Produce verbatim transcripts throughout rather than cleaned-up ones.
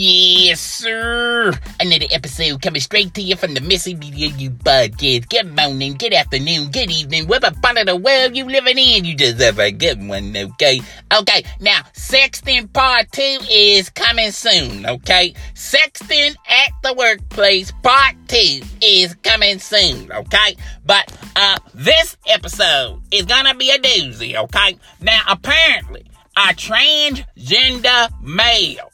Yes, sir. Another episode coming straight to you from the Missing Media You Podcast. Good morning, good afternoon, good evening. Whatever part of the world you living in, you just have a good one, okay? Okay, now, sexting part two is coming soon, okay? Sexting at the workplace part two is coming soon, okay? But, uh, this episode is gonna be a doozy, okay? Now, apparently, a transgender male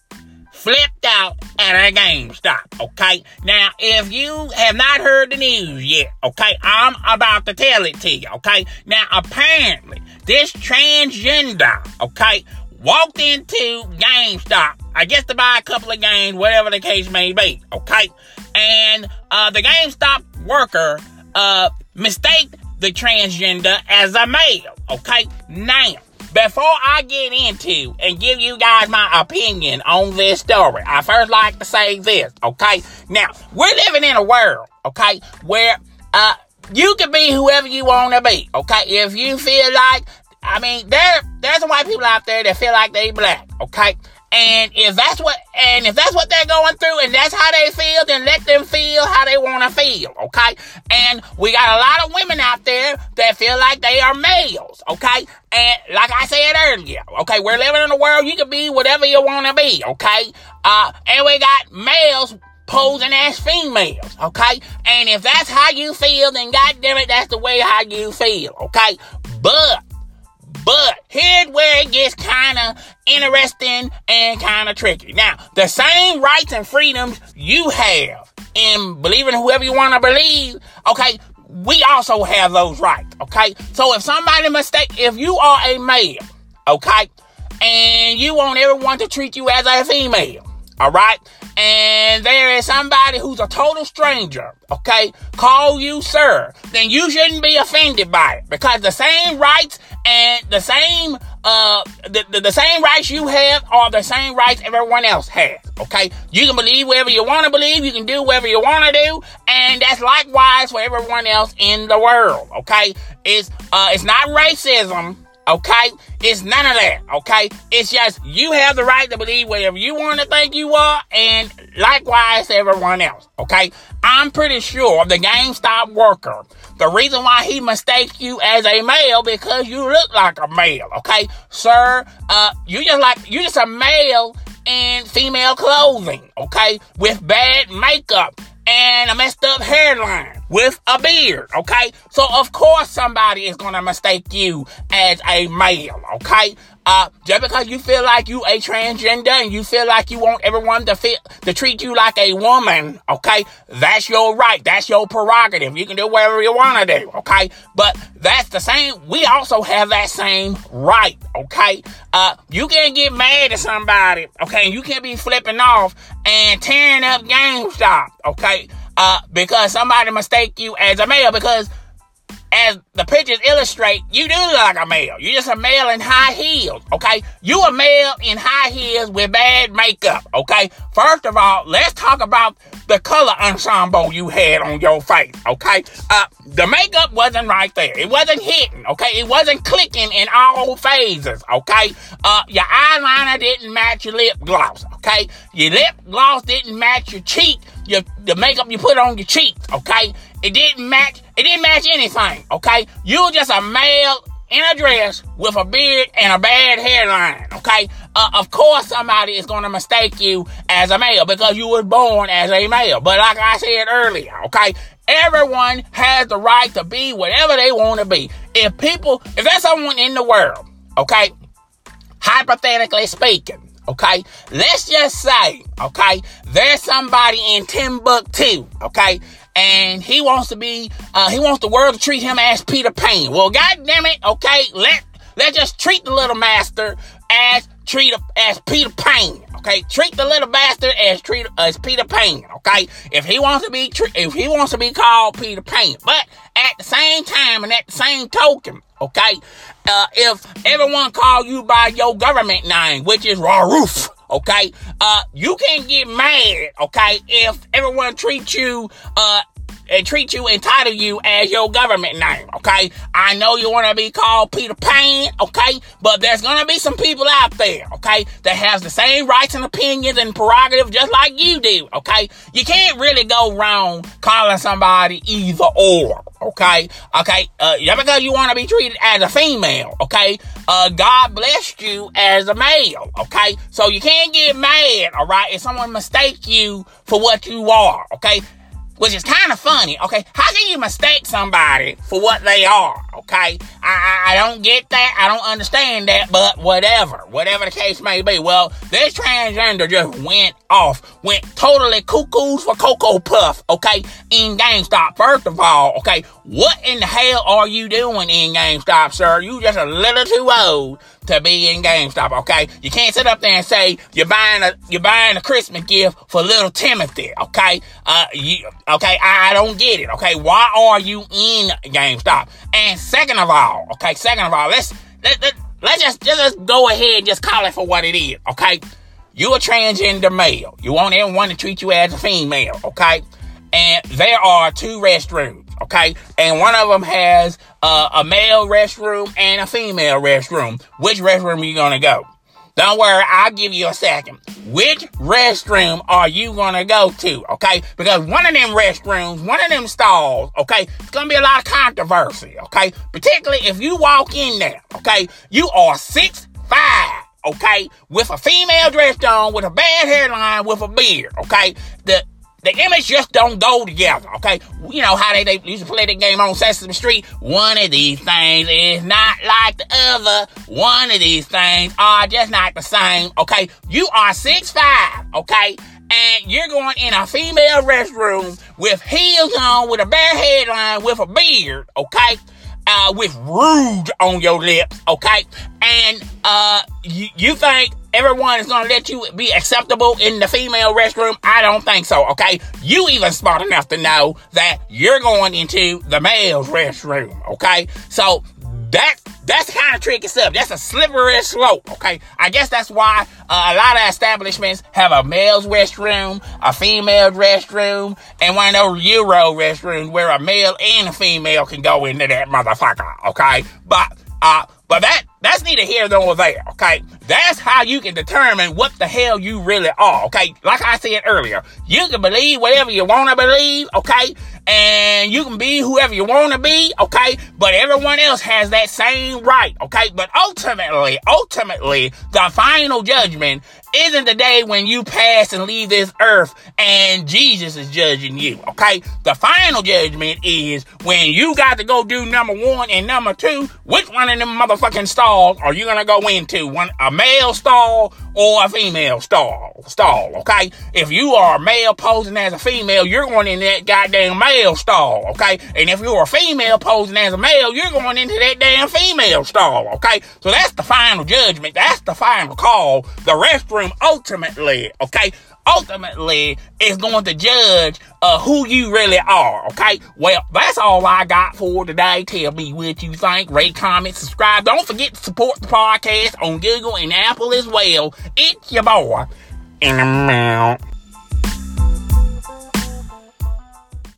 flipped out at a GameStop, okay? Now, if you have not heard the news yet, okay, I'm about to tell it to you, okay? Now, apparently, this transgender, okay, walked into GameStop, I guess to buy a couple of games, whatever the case may be, okay? And uh, the GameStop worker uh, mistaked the transgender as a male, okay? Now, before I get into and give you guys my opinion on this story, I first like to say this, okay? Now, we're living in a world, okay, where uh, you can be whoever you want to be, okay? If you feel like, I mean, there there's some white people out there that feel like they black, okay? And if that's what and if that's what they're going through and that's how they feel, then let them feel how they want to feel, okay? And we got a lot of women out there that feel like they are males, okay? And like I said earlier, okay, we're living in a world you can be whatever you want to be, okay? Uh, and we got males posing as females, okay? And if that's how you feel, then goddammit, that's the way how you feel, okay? But But here's where it gets kind of interesting and kind of tricky. Now, the same rights and freedoms you have in believing whoever you want to believe, okay, we also have those rights, okay? So if somebody mistake, if you are a male, okay, and you want everyone to treat you as a female, all right, and there is somebody who's a total stranger, okay, call you sir, then you shouldn't be offended by it, because the same rights and the same, uh, the, the, the same rights you have are the same rights everyone else has, okay? You can believe whatever you want to believe, you can do whatever you want to do, and that's likewise for everyone else in the world, okay? It's, uh, it's not racism, okay? It's none of that, okay? It's just you have the right to believe whatever you want to think you are, and likewise to everyone else, okay? I'm pretty sure the GameStop worker, the reason why he mistakes you as a male because you look like a male, okay? Sir, uh, you just like, you just a male in female clothing, okay? With bad makeup and a messed up hairline with a beard, okay? So, of course, somebody is gonna mistake you as a male, okay? Uh, just because you feel like you a transgender and you feel like you want everyone to feel, to treat you like a woman, okay? That's your right. That's your prerogative. You can do whatever you want to do, okay? But that's the same. We also have that same right, okay? Uh, you can't get mad at somebody, okay? You can't be flipping off and tearing up GameStop, okay? Uh, because somebody mistake you as a male, because as the pictures illustrate, you do look like a male. You're just a male in high heels, okay? You a male in high heels with bad makeup, okay? First of all, let's talk about the color ensemble you had on your face, okay? Uh, the makeup wasn't right there. It wasn't hitting, okay? It wasn't clicking in all phases, okay? Uh, your eyeliner didn't match your lip gloss, okay? Your lip gloss didn't match your cheek, your, the makeup you put on your cheeks, okay? It didn't match, it didn't match anything, okay? You were just a male in a dress with a beard and a bad hairline, okay? Uh, of course somebody is going to mistake you as a male because you were born as a male. But like I said earlier, okay, everyone has the right to be whatever they want to be. If people, if there's someone in the world, okay, hypothetically speaking, okay, let's just say, okay, there's somebody in Timbuktu, okay, and he wants to be, uh, he wants the world to treat him as Peter Pan. Well, goddamn it, okay, let, let's just treat the little master as, treat, as Peter Pan, okay, treat the little bastard as, treat, as Peter Pan, okay, if he wants to be, if he wants to be called Peter Pan, but at the same time and at the same token, okay, uh, if everyone call you by your government name, which is Raroof, okay, uh, you can't get mad, okay, if everyone treats you, uh, and treat you and title you as your government name, okay? I know you want to be called Peter Pan, okay? But there's going to be some people out there, okay, that has the same rights and opinions and prerogatives just like you do, okay? You can't really go wrong calling somebody either or, okay? Okay, uh, because you want to be treated as a female, okay? Uh, God blessed you as a male, okay? So you can't get mad, all right, if someone mistake you for what you are, okay? Which is kind of funny, okay? How can you mistake somebody for what they are, okay? I, I, I don't get that. I don't understand that, but whatever. Whatever the case may be. Well, this transgender just went off. Went totally cuckoos for Cocoa Puff, okay? In GameStop, first of all, okay? What in the hell are you doing in GameStop, sir? You just a little too old to be in GameStop, okay? You can't sit up there and say you're buying a you're buying a Christmas gift for little Timothy, okay? Uh, you, okay, I, I don't get it, okay? Why are you in GameStop? And second of all, okay, second of all, let's let, let, let's just just go ahead and just call it for what it is, okay? You're a transgender male. You want everyone to treat you as a female, okay? And there are two restrooms, okay? And one of them has uh, a male restroom and a female restroom. Which restroom are you going to go? Don't worry, I'll give you a second. Which restroom are you going to go to, okay? Because one of them restrooms, one of them stalls, okay, it's going to be a lot of controversy, okay? Particularly if you walk in there, okay, you are six five. Okay, with a female dressed on, with a bad hairline, with a beard, okay? The The image just don't go together, okay? You know how they, they used to play that game on Sesame Street? One of these things is not like the other. One of these things are just not the same, okay? You are six five, okay? And you're going in a female restroom with heels on, with a bare headline, with a beard, okay? Uh, with rouge on your lips, okay? And uh, you, you think everyone is going to let you be acceptable in the female restroom? I don't think so, okay? You even smart enough to know that you're going into the male's restroom, okay? So that, that's kind of tricky stuff. That's a slippery slope, okay? I guess that's why uh, a lot of establishments have a male's restroom, a female's restroom, and one of those Euro restrooms where a male and a female can go into that motherfucker, okay? But, uh, but that... That's neither here nor there, okay? That's how you can determine what the hell you really are, okay? Like I said earlier, you can believe whatever you want to believe, okay? And you can be whoever you want to be, okay? But everyone else has that same right, okay? But ultimately, ultimately, the final judgment isn't the day when you pass and leave this earth and Jesus is judging you, okay? The final judgment is when you got to go do number one and number two. Which one of them motherfucking stars are you going to go into? One, a male stall or a female stall, stall, okay? If you are a male posing as a female, you're going in that goddamn male stall, okay? And if you're a female posing as a male, you're going into that damn female stall, okay? So that's the final judgment. That's the final call. The restroom ultimately, okay? Ultimately, is going to judge uh, who you really are, okay? Well, that's all I got for today. Tell me what you think. Rate, comment, subscribe. Don't forget to support the podcast on Google and Apple as well. It's your boy in the mouth.